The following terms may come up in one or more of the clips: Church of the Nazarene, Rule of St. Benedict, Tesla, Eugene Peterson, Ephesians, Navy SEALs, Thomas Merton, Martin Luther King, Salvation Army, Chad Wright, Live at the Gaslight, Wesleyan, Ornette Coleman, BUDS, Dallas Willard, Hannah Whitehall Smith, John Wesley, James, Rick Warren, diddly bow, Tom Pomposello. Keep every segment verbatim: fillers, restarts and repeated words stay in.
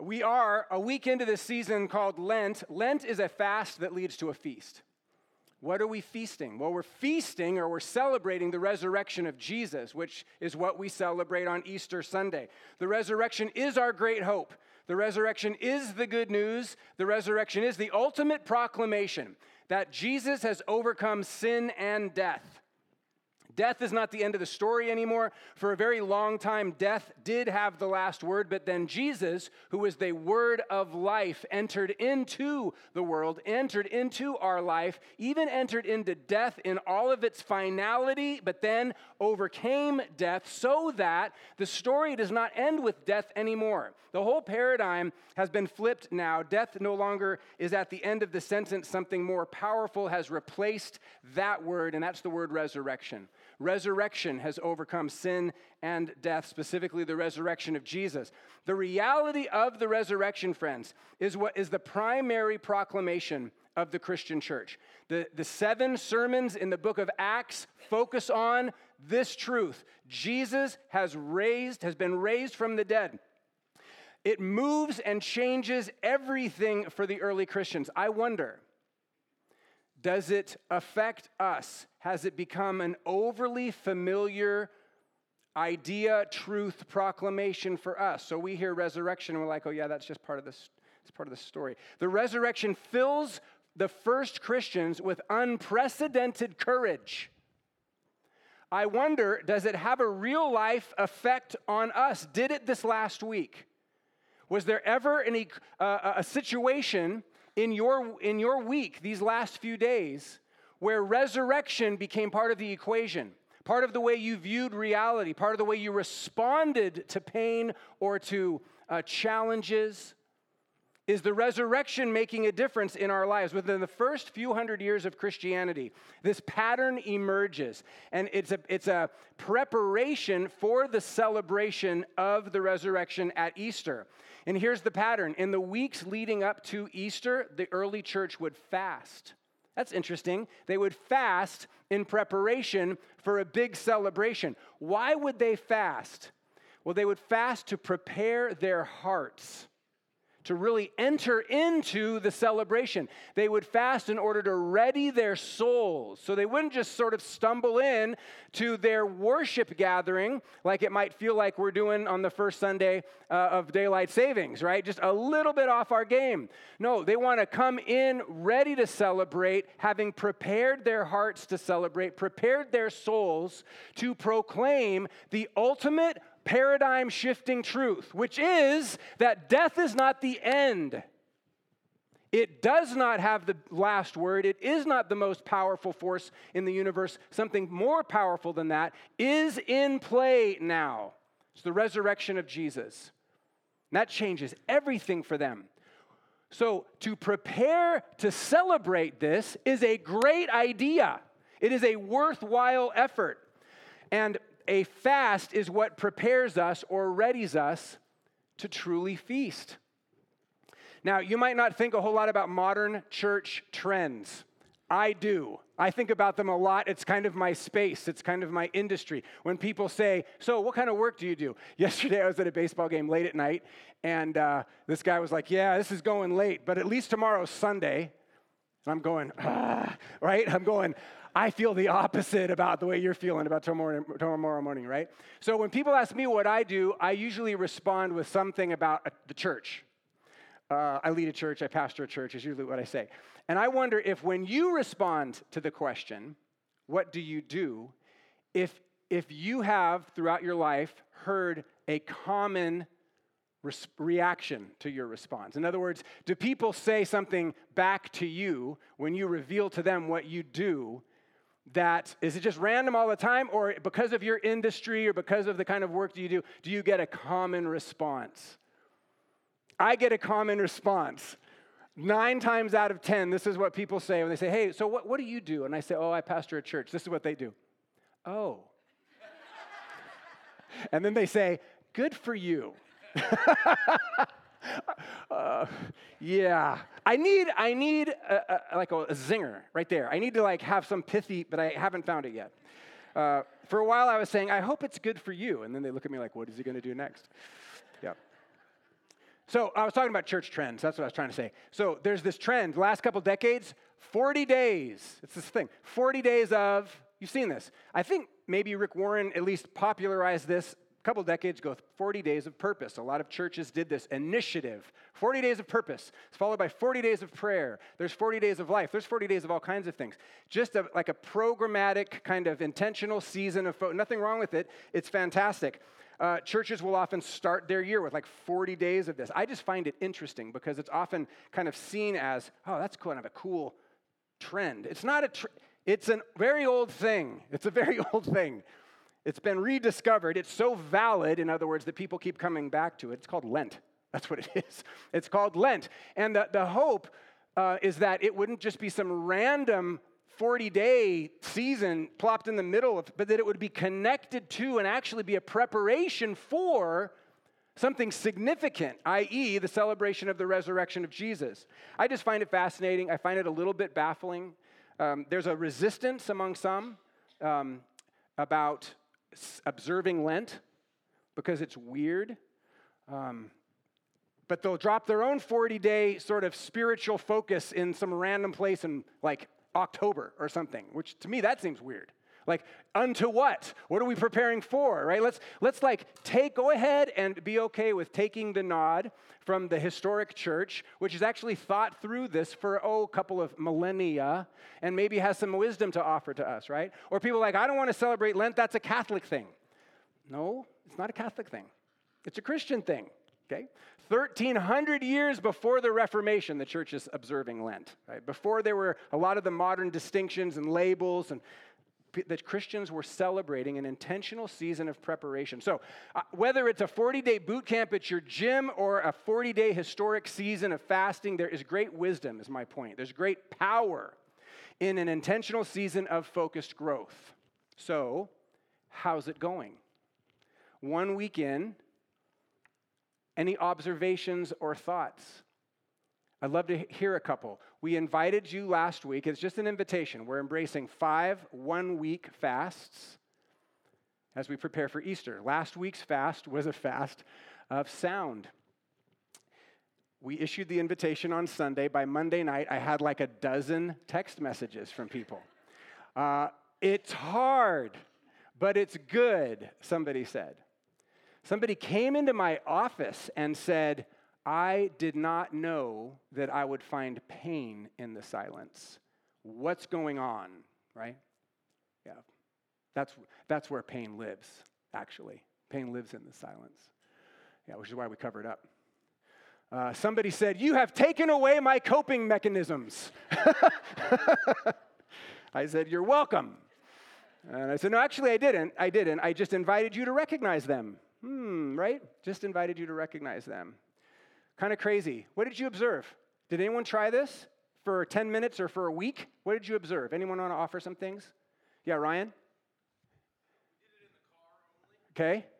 We are a week into this season called Lent. Lent is a fast that leads to a feast. What are we feasting? Well, we're feasting or we're celebrating the resurrection of Jesus, which is what we celebrate on Easter Sunday. The resurrection is our great hope. The resurrection is the good news. The resurrection is the ultimate proclamation that Jesus has overcome sin and death. Death is not the end of the story anymore. For a very long time, death did have the last word, but then Jesus, who is the word of life, entered into the world, entered into our life, even entered into death in all of its finality, but then overcame death so that the story does not end with death anymore. The whole paradigm has been flipped now. Death no longer is at the end of the sentence. Something more powerful has replaced that word, and that's the word resurrection. Resurrection has overcome sin and death, specifically the resurrection of Jesus. The reality of the resurrection, friends, is what is the primary proclamation of the Christian church. The, the seven sermons in the book of Acts focus on this truth. Jesus has raised, has been raised from the dead. It moves and changes everything for the early Christians. I wonder, does it affect us? Has it become an overly familiar idea, truth, proclamation for us? So we hear resurrection and we're like, oh yeah, that's just part of this, it's part of the story. The resurrection fills the first Christians with unprecedented courage. I wonder, does it have a real life effect on us? Did it this last week? Was there ever any uh, a situation in your in your week, these last few days, where resurrection became part of the equation, part of the way you viewed reality, part of the way you responded to pain or to uh, challenges? Is the resurrection making a difference in our lives? Within the first few hundred years of Christianity, this pattern emerges, and it's a, it's a preparation for the celebration of the resurrection at Easter. And here's the pattern. In the weeks leading up to Easter, the early church would fast. That's interesting. They would fast in preparation for a big celebration. Why would they fast? Well, they would fast to prepare their hearts to really enter into the celebration. They would fast in order to ready their souls, so they wouldn't just sort of stumble in to their worship gathering like it might feel like we're doing on the first Sunday uh, of Daylight Savings, right? Just a little bit off our game. No, they want to come in ready to celebrate, having prepared their hearts to celebrate, prepared their souls to proclaim the ultimate paradigm-shifting truth, which is that death is not the end. It does not have the last word. It is not the most powerful force in the universe. Something more powerful than that is in play now. It's the resurrection of Jesus. And that changes everything for them. So to prepare to celebrate this is a great idea. It is a worthwhile effort. And a fast is what prepares us or readies us to truly feast. Now, you might not think a whole lot about modern church trends. I do. I think about them a lot. It's kind of my space. It's kind of my industry. When people say, so what kind of work do you do? Yesterday, I was at a baseball game late at night, and uh, this guy was like, yeah, this is going late, but at least tomorrow's Sunday. And I'm going, ah, right? I'm going, I feel the opposite about the way you're feeling about tomorrow, tomorrow morning, right? So when people ask me what I do, I usually respond with something about the church. Uh, I lead a church, I pastor a church, is usually what I say. And I wonder if when you respond to the question, what do you do, if, if you have throughout your life heard a common reaction to your response. In other words, do people say something back to you when you reveal to them what you do? That is it just random all the time, or because of your industry or because of the kind of work do you do, do you get a common response? I get a common response. Nine times out of ten, this is what people say when they say, hey, so what, what do you do? And I say, oh, I pastor a church. This is what they do. Oh. And then they say, good for you. uh, yeah, I need I need a, a, like a, a zinger right there. I need to like have some pithy, but I haven't found it yet. Uh, for a while, I was saying, I hope it's good for you, and then they look at me like, what is he going to do next? Yeah. So I was talking about church trends. That's what I was trying to say. So there's this trend, last couple decades, forty days. It's this thing, forty days of, you've seen this. I think maybe Rick Warren at least popularized this a couple decades ago, forty days of purpose. A lot of churches did this initiative, forty days of purpose. It's followed by forty days of prayer. There's forty days of life. There's forty days of all kinds of things. Just a, like a programmatic kind of intentional season of, fo- nothing wrong with it. It's fantastic. Uh, churches will often start their year with like forty days of this. I just find it interesting because it's often kind of seen as, oh, that's kind of a cool trend. It's not a, tr- it's a very old thing. It's a very old thing. It's been rediscovered. It's so valid, in other words, that people keep coming back to it. It's called Lent. That's what it is. It's called Lent. And the, the hope uh, is that it wouldn't just be some random forty-day season plopped in the middle of, but that it would be connected to and actually be a preparation for something significant, that is the celebration of the resurrection of Jesus. I just find it fascinating. I find it a little bit baffling. Um, there's a resistance among some um, about s- observing Lent because it's weird. Um, but they'll drop their own forty-day sort of spiritual focus in some random place and like October or something, which to me that seems weird. Like, unto what? What are we preparing for, right? Let's let's like take go ahead and be okay with taking the nod from the historic church, which has actually thought through this for oh a couple of millennia and maybe has some wisdom to offer to us, right? Or people are like, I don't want to celebrate Lent, that's a Catholic thing. No, it's not a Catholic thing. It's a Christian thing. Okay, thirteen hundred years before the Reformation, the church is observing Lent. Right? Before there were a lot of the modern distinctions and labels, and p- the Christians were celebrating an intentional season of preparation. So uh, whether it's a forty-day boot camp at your gym or a forty-day historic season of fasting, there is great wisdom, is my point. There's great power in an intentional season of focused growth. So how's it going? One week in, any observations or thoughts? I'd love to hear a couple. We invited you last week. It's just an invitation. We're embracing five one-week fasts as we prepare for Easter. Last week's fast was a fast of sound. We issued the invitation on Sunday. By Monday night, I had like a dozen text messages from people. Uh, it's hard, but it's good, somebody said. Somebody came into my office and said, I did not know that I would find pain in the silence. What's going on, right? Yeah, that's that's where pain lives, actually. Pain lives in the silence, yeah, which is why we cover it up. Uh, somebody said, you have taken away my coping mechanisms. I said, you're welcome. And I said, no, actually, I didn't. I didn't. I just invited you to recognize them. Hmm, right? Just invited you to recognize them. Kind of crazy. What did you observe? Did anyone try this for ten minutes or for a week? What did you observe? Anyone want to offer some things? Yeah, Ryan? We did it in the car only. Okay. So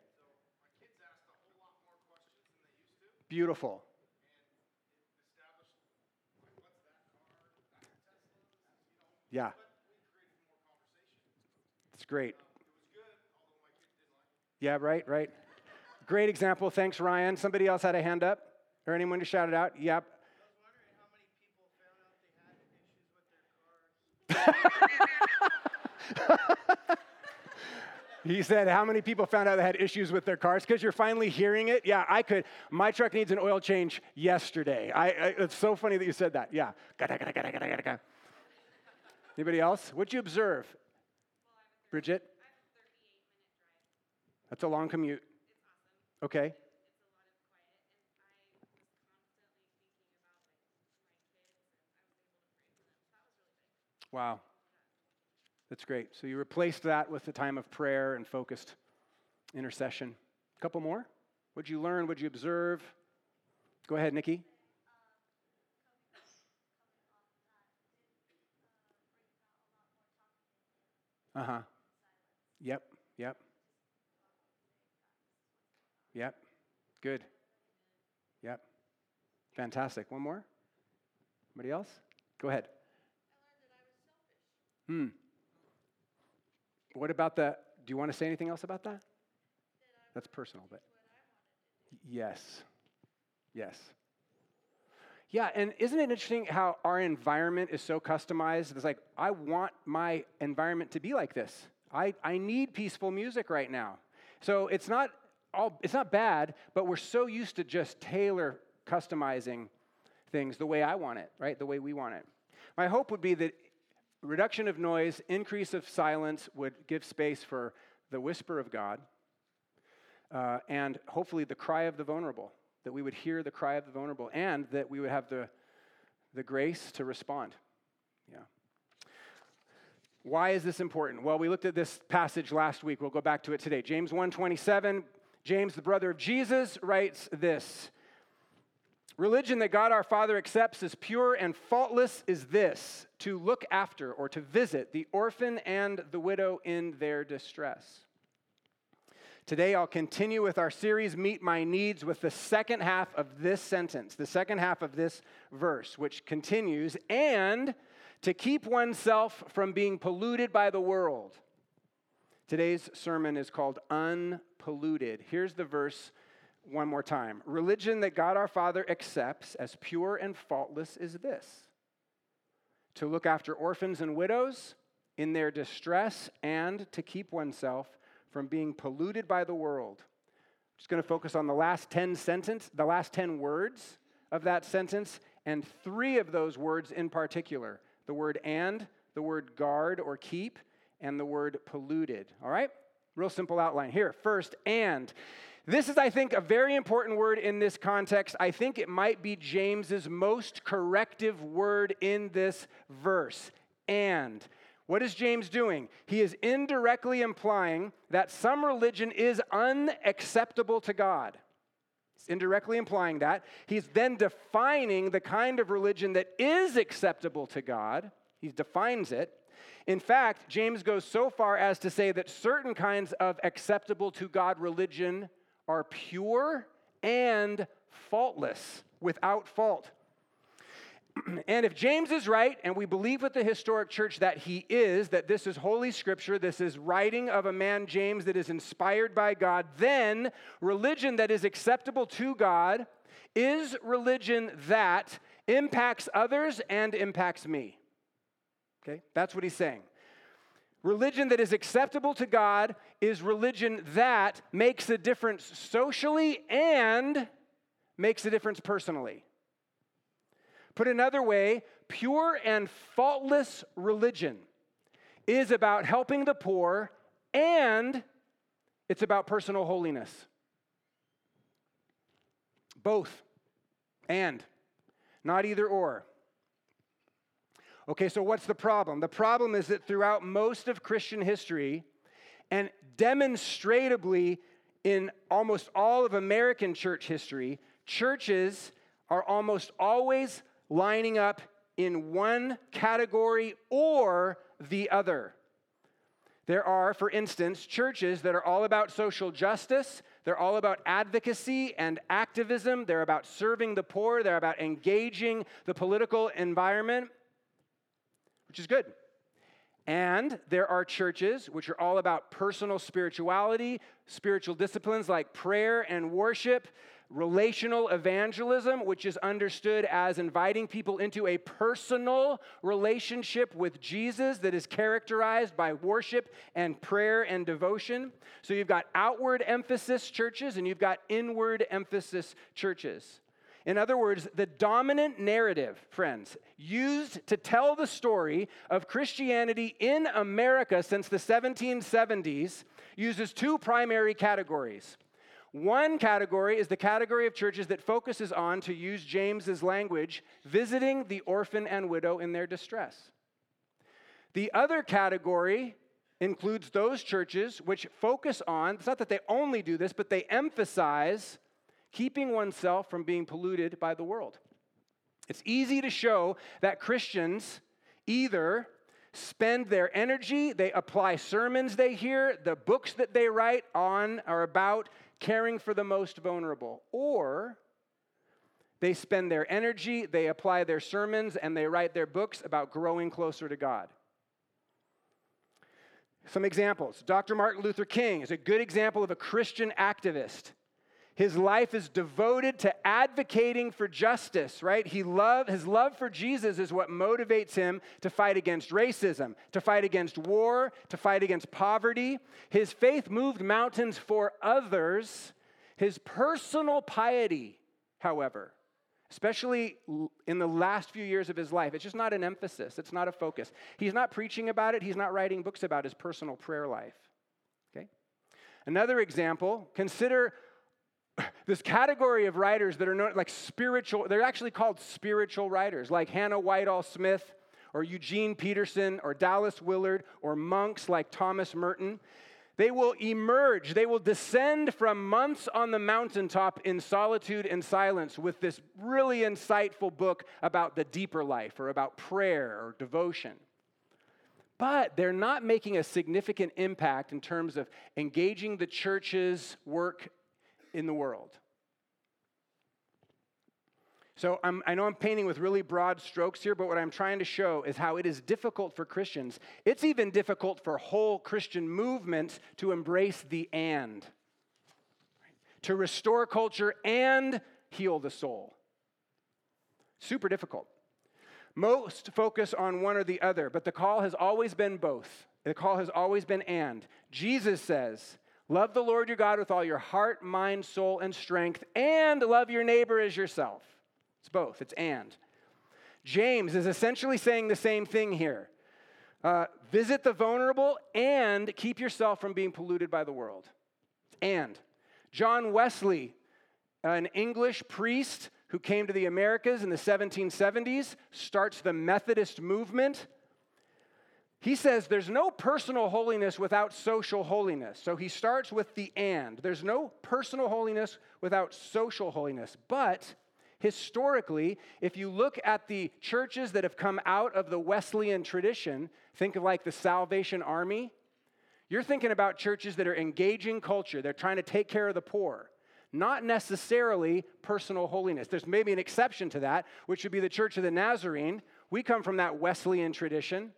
my kids asked a whole lot more questions than they used to. Beautiful. And established, what's that car? That's Tesla. Yeah. But we created more conversation. It's great. Um, it was good, although my kids didn't like it. Yeah, right, right. Great example. Thanks, Ryan. Somebody else had a hand up? Or anyone to shout it out? Yep. I was wondering how many people found out they had issues with their cars. He said, how many people found out they had issues with their cars? Because you're finally hearing it. Yeah, I could. My truck needs an oil change yesterday. I, I it's so funny that you said that. Yeah. Anybody else? What'd you observe? Bridget? That's a long commute. Okay. Wow. That's great. So you replaced that with the time of prayer and focused intercession. A couple more? What'd you learn? What'd you observe? Go ahead, Nikki. Uh-huh. Yep, yep. Yep. Good. Yep. Fantastic. One more? Anybody else? Go ahead. Hmm. What about that? Do you want to say anything else about that? That's personal, but yes. Yes. Yeah, and isn't it interesting how our environment is so customized? It's like, I want my environment to be like this. I, I need peaceful music right now. So it's not all, it's not bad, but we're so used to just tailor customizing things the way I want it, right? The way we want it. My hope would be that reduction of noise, increase of silence would give space for the whisper of God, uh, and hopefully the cry of the vulnerable, that we would hear the cry of the vulnerable, and that we would have the, the grace to respond. Yeah. Why is this important? Well, we looked at this passage last week. We'll go back to it today. James one twenty-seven, James, the brother of Jesus, writes this. Religion that God our Father accepts as pure and faultless is this, to look after or to visit the orphan and the widow in their distress. Today, I'll continue with our series, Meet My Needs, with the second half of this sentence, the second half of this verse, which continues, and to keep oneself from being polluted by the world. Today's sermon is called Unpolluted. Here's the verse one more time. Religion that God our Father accepts as pure and faultless is this, to look after orphans and widows in their distress and to keep oneself from being polluted by the world. I'm just going to focus on the last ten sentence, the last ten words of that sentence, and three of those words in particular. The word and, the word guard or keep, and the word polluted. All right? Real simple outline here. First, and. This is, I think, a very important word in this context. I think it might be James's most corrective word in this verse, and. What is James doing? He is indirectly implying that some religion is unacceptable to God. Indirectly implying that. He's then defining the kind of religion that is acceptable to God. He defines it. In fact, James goes so far as to say that certain kinds of acceptable to God religion are pure and faultless, without fault. And if James is right, and we believe with the historic church that he is, that this is Holy Scripture, this is writing of a man, James, that is inspired by God, then religion that is acceptable to God is religion that impacts others and impacts me. Okay? That's what he's saying. Religion that is acceptable to God is religion that makes a difference socially and makes a difference personally. Put another way, pure and faultless religion is about helping the poor, and it's about personal holiness. Both. And. Not either or. Okay, so what's the problem? The problem is that throughout most of Christian history, and demonstrably in almost all of American church history, churches are almost always lining up in one category or the other. There are, for instance, churches that are all about social justice. They're all about advocacy and activism. They're about serving the poor. They're about engaging the political environment, which is good. And there are churches which are all about personal spirituality, spiritual disciplines like prayer and worship, relational evangelism, which is understood as inviting people into a personal relationship with Jesus that is characterized by worship and prayer and devotion. So you've got outward emphasis churches and you've got inward emphasis churches. In other words, the dominant narrative, friends, used to tell the story of Christianity in America since the seventeen seventies uses two primary categories. One category is the category of churches that focuses on, to use James's language, visiting the orphan and widow in their distress. The other category includes those churches which focus on, it's not that they only do this, but they emphasize keeping oneself from being polluted by the world. It's easy to show that Christians either spend their energy, they apply sermons they hear, the books that they write on or about caring for the most vulnerable, or they spend their energy, they apply their sermons, and they write their books about growing closer to God. Some examples. Doctor Martin Luther King is a good example of a Christian activist. His life is devoted to advocating for justice, right? He love, his love for Jesus is what motivates him to fight against racism, to fight against war, to fight against poverty. His faith moved mountains for others. His personal piety, however, especially in the last few years of his life, it's just not an emphasis. It's not a focus. He's not preaching about it. He's not writing books about his personal prayer life, okay? Another example, consider this category of writers that are known like spiritual, they're actually called spiritual writers, like Hannah Whitehall Smith or Eugene Peterson or Dallas Willard or monks like Thomas Merton. They will emerge, they will descend from months on the mountaintop in solitude and silence with this really insightful book about the deeper life or about prayer or devotion. But they're not making a significant impact in terms of engaging the church's work in the world. So I'm, I know I'm painting with really broad strokes here, but what I'm trying to show is how it is difficult for Christians. It's even difficult for whole Christian movements to embrace the and, right? To restore culture and heal the soul. Super difficult. Most focus on one or the other, but the call has always been both. The call has always been and. Jesus says, love the Lord your God with all your heart, mind, soul, and strength, and love your neighbor as yourself. It's both. It's and. James is essentially saying the same thing here. Uh, visit the vulnerable and keep yourself from being polluted by the world. And. John Wesley, an English priest who came to the Americas in the seventeen seventies, starts the Methodist movement. He says there's no personal holiness without social holiness. So he starts with the and. There's no personal holiness without social holiness. But historically, if you look at the churches that have come out of the Wesleyan tradition, think of like the Salvation Army, you're thinking about churches that are engaging culture. They're trying to take care of the poor. Not necessarily personal holiness. There's maybe an exception to that, which would be the Church of the Nazarene. We come from that Wesleyan tradition.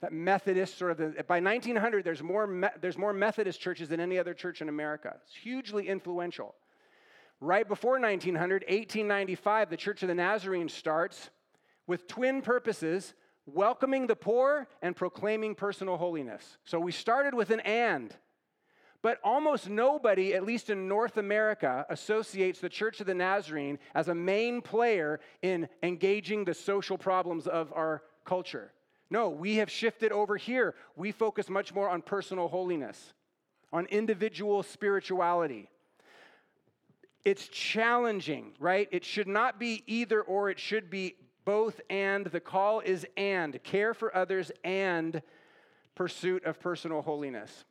That Methodist sort of, the, by nineteen hundred, there's more me, there's more Methodist churches than any other church in America. It's hugely influential. Right before nineteen hundred, eighteen ninety-five, the Church of the Nazarene starts with twin purposes, welcoming the poor and proclaiming personal holiness. So we started with an and, but almost nobody, at least in North America, associates the Church of the Nazarene as a main player in engaging the social problems of our culture. No, we have shifted over here. We focus much more on personal holiness, on individual spirituality. It's challenging, right? It should not be either or. It should be both and. The call is and. Care for others and pursuit of personal holiness.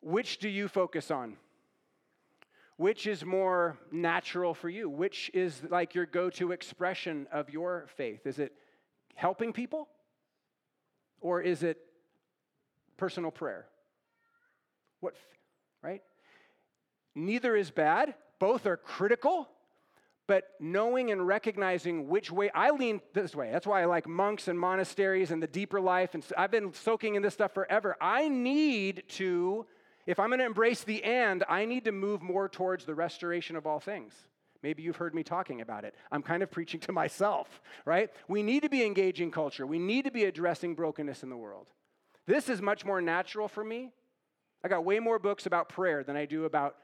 Which do you focus on? Which is more natural for you? Which is like your go-to expression of your faith? Is it helping people? Or is it personal prayer? What, right? Neither is bad. Both are critical. But knowing and recognizing which way, I lean this way. That's why I like monks and monasteries and the deeper life. And I've been soaking in this stuff forever. I need to, if I'm going to embrace the and, I need to move more towards the restoration of all things. Maybe you've heard me talking about it. I'm kind of preaching to myself, right? We need to be engaging culture. We need to be addressing brokenness in the world. This is much more natural for me. I got way more books about prayer than I do about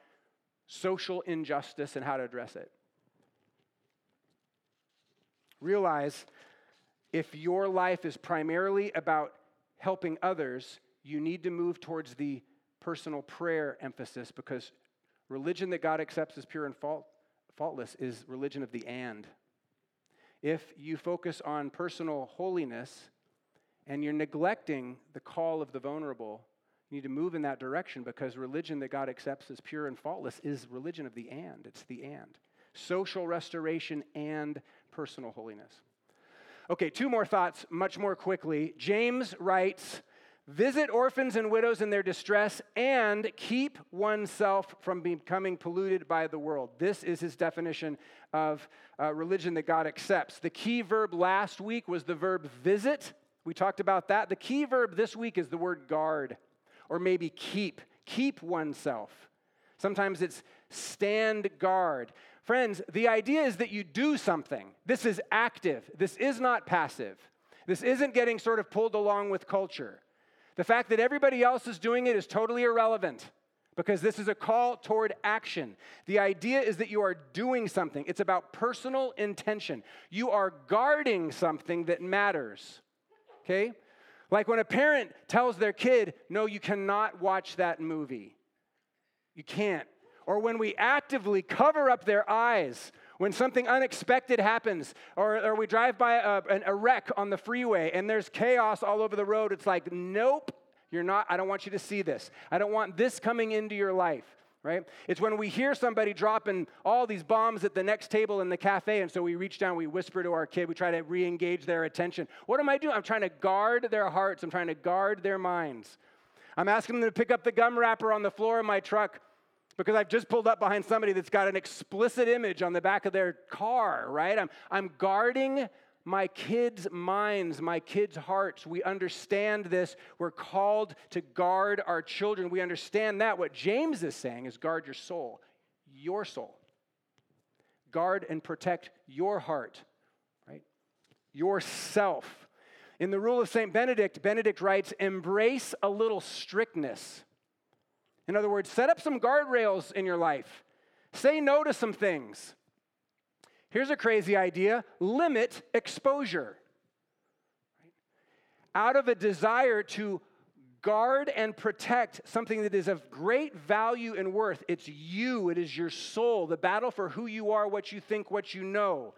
social injustice and how to address it. Realize if your life is primarily about helping others, you need to move towards the personal prayer emphasis because religion that God accepts as pure and faultless. Faultless is religion of the and. If you focus on personal holiness and you're neglecting the call of the vulnerable, you need to move in that direction because religion that God accepts as pure and faultless is religion of the and. It's the and. Social restoration and personal holiness. Okay, two more thoughts much more quickly. James writes, visit orphans and widows in their distress and keep oneself from becoming polluted by the world. This is his definition of uh, religion that God accepts. The key verb last week was the verb visit. We talked about that. The key verb this week is the word guard, or maybe keep. Keep oneself. Sometimes it's stand guard. Friends, the idea is that you do something. This is active. This is not passive. This isn't getting sort of pulled along with culture. The fact that everybody else is doing it is totally irrelevant because this is a call toward action. The idea is that you are doing something. It's about personal intention. You are guarding something that matters, okay? Like when a parent tells their kid, no, you cannot watch that movie. You can't. Or when we actively cover up their eyes when something unexpected happens, or, or we drive by a, an, a wreck on the freeway and there's chaos all over the road, it's like, nope, you're not, I don't want you to see this. I don't want this coming into your life, right? It's when we hear somebody dropping all these bombs at the next table in the cafe, and so we reach down, we whisper to our kid, we try to re-engage their attention. What am I doing? I'm trying to guard their hearts. I'm trying to guard their minds. I'm asking them to pick up the gum wrapper on the floor of my truck because I've just pulled up behind somebody that's got an explicit image on the back of their car, right? I'm, I'm guarding my kids' minds, my kids' hearts. We understand this. We're called to guard our children. We understand that. What James is saying is guard your soul, your soul. Guard and protect your heart, right? Yourself. In the Rule of Saint Benedict, Benedict writes, embrace a little strictness. In other words, set up some guardrails in your life. Say no to some things. Here's a crazy idea. Limit exposure. Out of a desire to guard and protect something that is of great value and worth, it's you, it is your soul, the battle for who you are, what you think, what you know.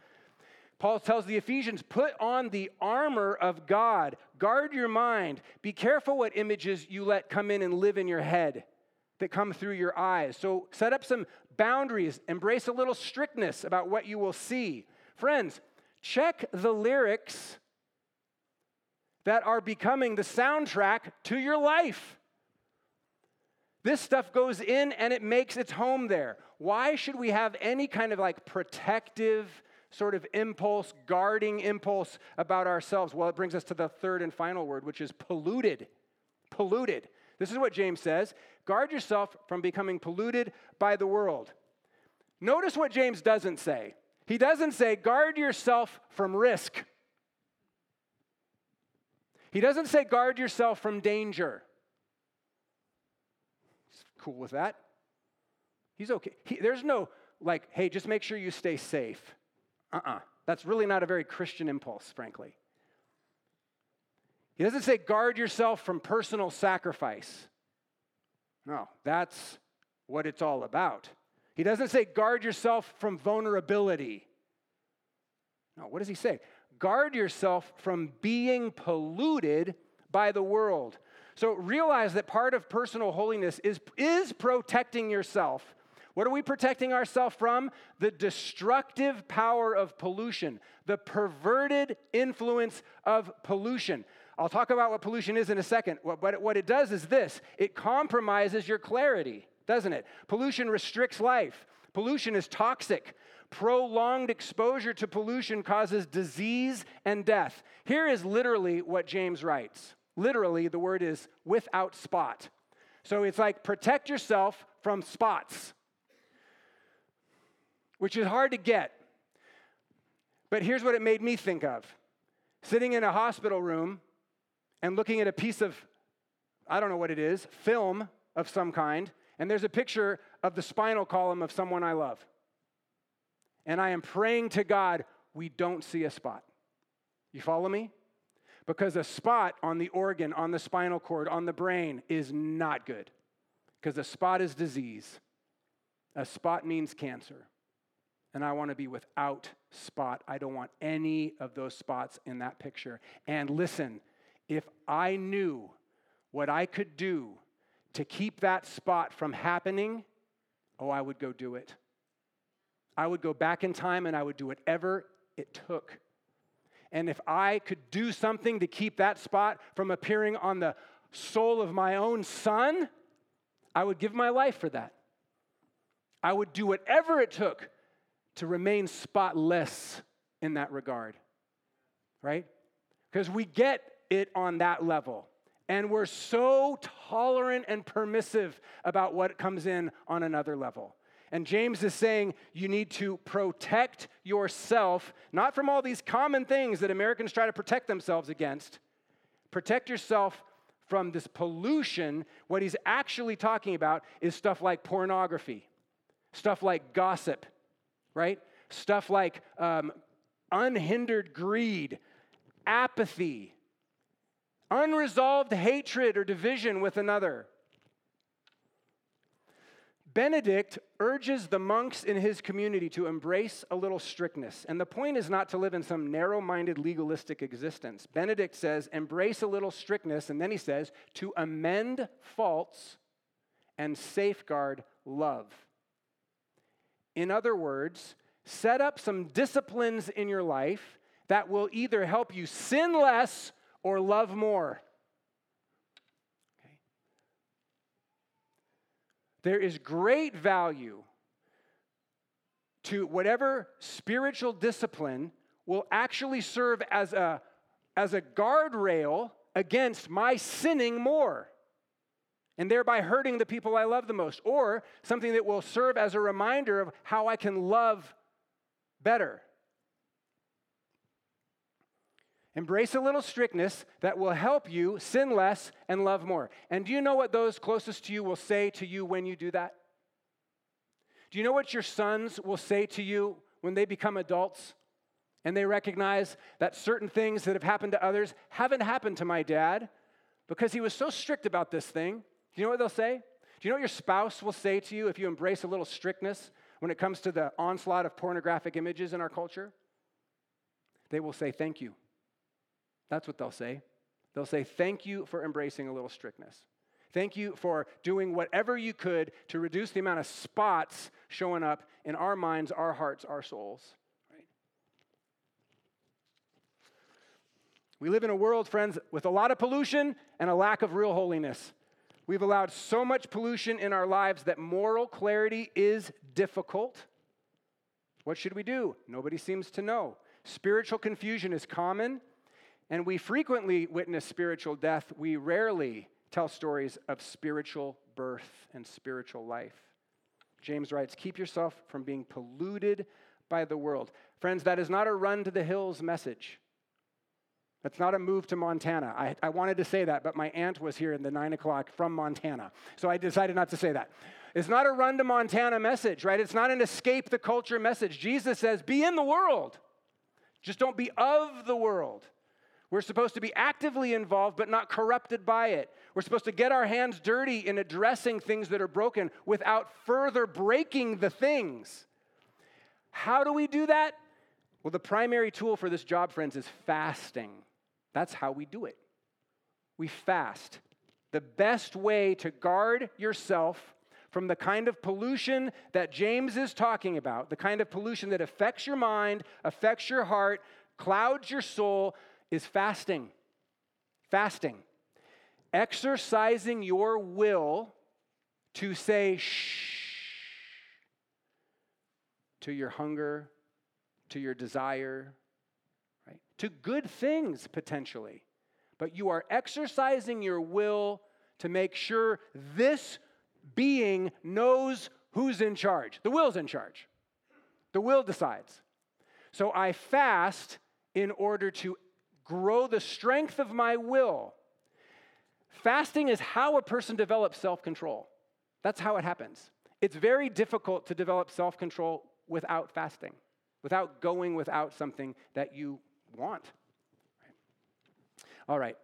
Paul tells the Ephesians, put on the armor of God. Guard your mind. Be careful what images you let come in and live in your head, that come through your eyes. So set up some boundaries. Embrace a little strictness about what you will see. Friends, check the lyrics that are becoming the soundtrack to your life. This stuff goes in and it makes its home there. Why should we have any kind of like protective sort of impulse, guarding impulse about ourselves? Well, it brings us to the third and final word, which is polluted. Polluted. This is what James says. Guard yourself from becoming polluted by the world. Notice what James doesn't say. He doesn't say, guard yourself from risk. He doesn't say, guard yourself from danger. He's cool with that. He's okay. He, there's no, like, hey, just make sure you stay safe. Uh-uh. That's really not a very Christian impulse, frankly. He doesn't say guard yourself from personal sacrifice. No, that's what it's all about. He doesn't say guard yourself from vulnerability. No, what does he say? Guard yourself from being polluted by the world. So realize that part of personal holiness is, is protecting yourself. What are we protecting ourselves from? The destructive power of pollution, the perverted influence of pollution. I'll talk about what pollution is in a second, but what it does is this. It compromises your clarity, doesn't it? Pollution restricts life. Pollution is toxic. Prolonged exposure to pollution causes disease and death. Here is literally what James writes. Literally, the word is without spot. So it's like protect yourself from spots, which is hard to get. But here's what it made me think of. Sitting in a hospital room, and looking at a piece of, I don't know what it is, film of some kind, and there's a picture of the spinal column of someone I love. And I am praying to God, we don't see a spot. You follow me? Because a spot on the organ, on the spinal cord, on the brain is not good. Because a spot is disease. A spot means cancer. And I want to be without spot. I don't want any of those spots in that picture. And listen, if I knew what I could do to keep that spot from happening, oh, I would go do it. I would go back in time and I would do whatever it took. And if I could do something to keep that spot from appearing on the soul of my own son, I would give my life for that. I would do whatever it took to remain spotless in that regard, right? Because we get it on that level. And we're so tolerant and permissive about what comes in on another level. And James is saying you need to protect yourself, not from all these common things that Americans try to protect themselves against. Protect yourself from this pollution. What he's actually talking about is stuff like pornography, stuff like gossip, right? Stuff like um, unhindered greed, apathy, unresolved hatred or division with another. Benedict urges the monks in his community to embrace a little strictness. And the point is not to live in some narrow-minded legalistic existence. Benedict says, embrace a little strictness, and then he says, to amend faults and safeguard love. In other words, set up some disciplines in your life that will either help you sin less or love more. Okay. There is great value to whatever spiritual discipline will actually serve as a, as a guardrail against my sinning more and thereby hurting the people I love the most, or something that will serve as a reminder of how I can love better. Embrace a little strictness that will help you sin less and love more. And do you know what those closest to you will say to you when you do that? Do you know what your sons will say to you when they become adults and they recognize that certain things that have happened to others haven't happened to my dad because he was so strict about this thing? Do you know what they'll say? Do you know what your spouse will say to you if you embrace a little strictness when it comes to the onslaught of pornographic images in our culture? They will say, thank you. That's what they'll say. They'll say, thank you for embracing a little strictness. Thank you for doing whatever you could to reduce the amount of spots showing up in our minds, our hearts, our souls. Right? We live in a world, friends, with a lot of pollution and a lack of real holiness. We've allowed so much pollution in our lives that moral clarity is difficult. What should we do? Nobody seems to know. Spiritual confusion is common. And we frequently witness spiritual death. We rarely tell stories of spiritual birth and spiritual life. James writes, keep yourself from being polluted by the world. Friends, that is not a run to the hills message. That's not a move to Montana. I, I wanted to say that, but my aunt was here in the nine o'clock from Montana, so I decided not to say that. It's not a run to Montana message, right? It's not an escape the culture message. Jesus says, be in the world. Just don't be of the world. We're supposed to be actively involved, but not corrupted by it. We're supposed to get our hands dirty in addressing things that are broken without further breaking the things. How do we do that? Well, the primary tool for this job, friends, is fasting. That's how we do it. We fast. The best way to guard yourself from the kind of pollution that James is talking about, the kind of pollution that affects your mind, affects your heart, clouds your soul, is fasting. Fasting. Exercising your will to say shh to your hunger, to your desire, right? To good things potentially. But you are exercising your will to make sure this being knows who's in charge. The will's in charge. The will decides. So I fast in order to grow the strength of my will. Fasting is how a person develops self-control. That's how it happens. It's very difficult to develop self-control without fasting, without going without something that you want. All right,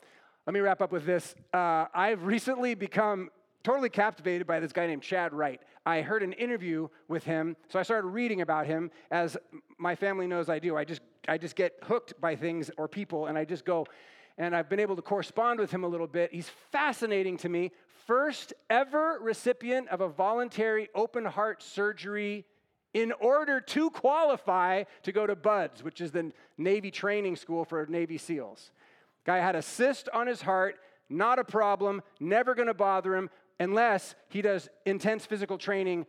let me wrap up with this. Uh, I've recently become totally captivated by this guy named Chad Wright. I heard an interview with him, so I started reading about him. As my family knows I do, I just I just get hooked by things or people, and I just go, and I've been able to correspond with him a little bit. He's fascinating to me. First ever recipient of a voluntary open heart surgery in order to qualify to go to BUDS, which is the Navy training school for Navy SEALs. Guy had a cyst on his heart, not a problem, never gonna bother him, unless he does intense physical training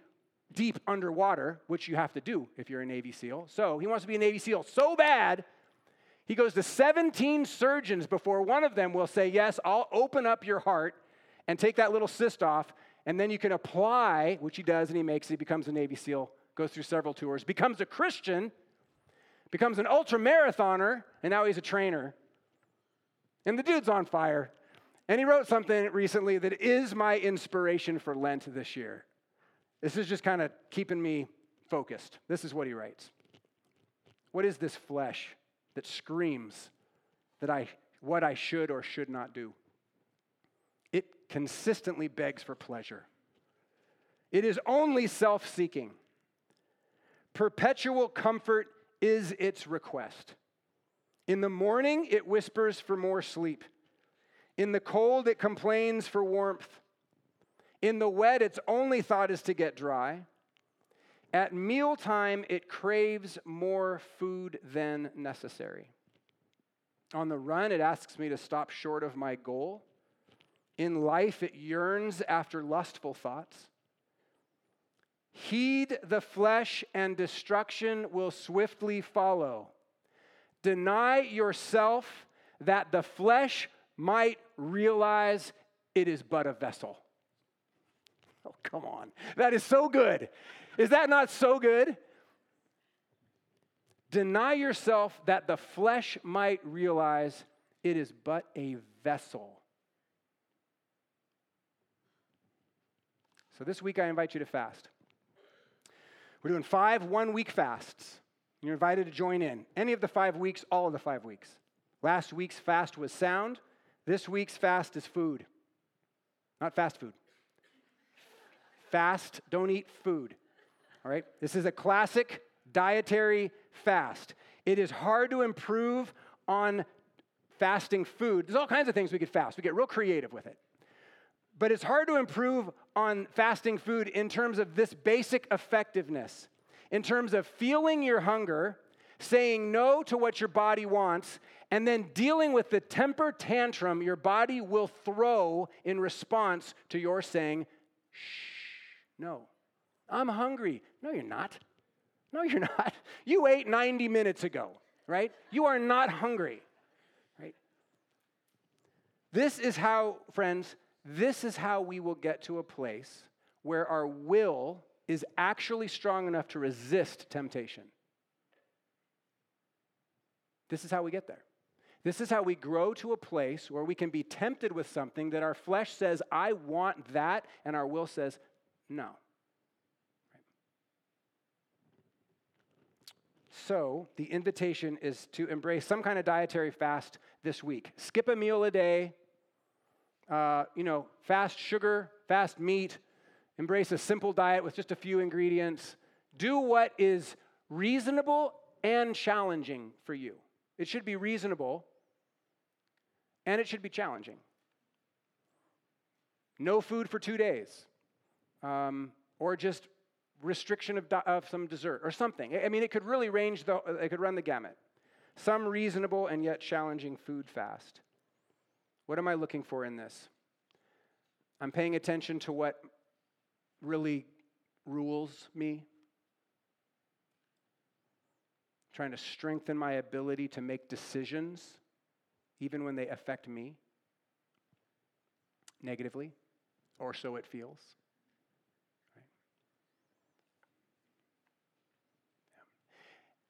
deep underwater, which you have to do if you're a Navy SEAL. So he wants to be a Navy SEAL so bad, He goes to seventeen surgeons before one of them will say, yes, I'll open up your heart and take that little cyst off, and then you can apply, which he does, and he makes it. He becomes a Navy SEAL, goes through several tours, becomes a Christian, becomes an ultra-marathoner, and now he's a trainer. And the dude's on fire. And he wrote something recently that is my inspiration for Lent this year. This is just kind of keeping me focused. This is what he writes. What is this flesh that screams that I what I should or should not do? It consistently begs for pleasure. It is only self-seeking. Perpetual comfort is its request. In the morning, it whispers for more sleep. In the cold, it complains for warmth. In the wet, its only thought is to get dry. At mealtime, it craves more food than necessary. On the run, it asks me to stop short of my goal. In life, it yearns after lustful thoughts. Heed the flesh, and destruction will swiftly follow. Deny yourself that the flesh might realize it is but a vessel. Oh, come on. That is so good. Is that not so good? Deny yourself that the flesh might realize it is but a vessel. So this week I invite you to fast. We're doing five one-week fasts. You're invited to join in. Any of the five weeks, all of the five weeks. Last week's fast was sound. This week's fast is food. Not fast food. Fast, don't eat food. All right? This is a classic dietary fast. It is hard to improve on fasting food. There's all kinds of things we could fast. We get real creative with it. But it's hard to improve on fasting food in terms of this basic effectiveness, in terms of feeling your hunger, saying no to what your body wants, and then dealing with the temper tantrum your body will throw in response to your saying, shh, no, I'm hungry. No, you're not. No, you're not. You ate ninety minutes ago, right? You are not hungry, right? This is how, friends, this is how we will get to a place where our will is actually strong enough to resist temptation. This is how we get there. This is how we grow to a place where we can be tempted with something that our flesh says, I want that, and our will says, no. So the invitation is to embrace some kind of dietary fast this week. Skip a meal a day. Uh, you know, fast sugar, fast meat. Embrace a simple diet with just a few ingredients. Do what is reasonable and challenging for you. It should be reasonable, and it should be challenging. No food for two days. Um, or just restriction of, of some dessert or something. I mean, it could really range, the, it could run the gamut. Some reasonable and yet challenging food fast. What am I looking for in this? I'm paying attention to what really rules me. I'm trying to strengthen my ability to make decisions, even when they affect me negatively, or so it feels.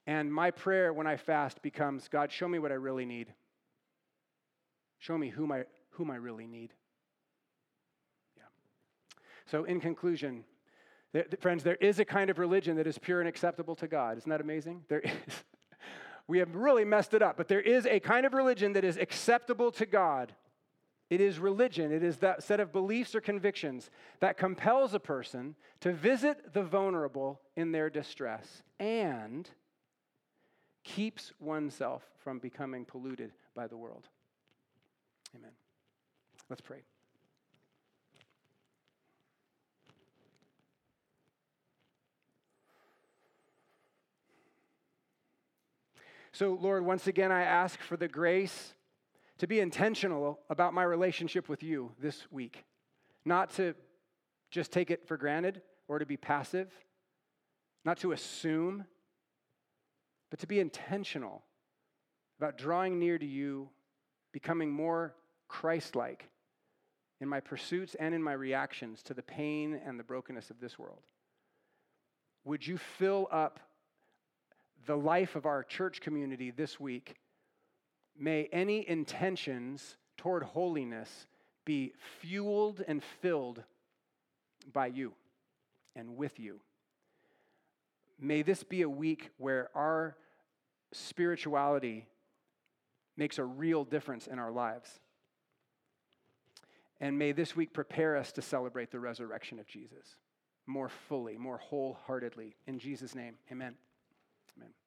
And my prayer when I fast becomes, God, show me what I really need. Show me whom I, whom I really need. Yeah. So in conclusion, th- th- friends, there is a kind of religion that is pure and acceptable to God. Isn't that amazing? There is. We have really messed it up, but there is a kind of religion that is acceptable to God. It is religion. It is that set of beliefs or convictions that compels a person to visit the vulnerable in their distress and keeps oneself from becoming polluted by the world. Amen. Let's pray. So, Lord, once again, I ask for the grace to be intentional about my relationship with you this week, not to just take it for granted or to be passive, not to assume, but to be intentional about drawing near to you, becoming more Christ-like in my pursuits and in my reactions to the pain and the brokenness of this world. Would you fill up the life of our church community this week? May any intentions toward holiness be fueled and filled by you and with you. May this be a week where our spirituality makes a real difference in our lives. And may this week prepare us to celebrate the resurrection of Jesus more fully, more wholeheartedly. In Jesus' name, amen. Amen.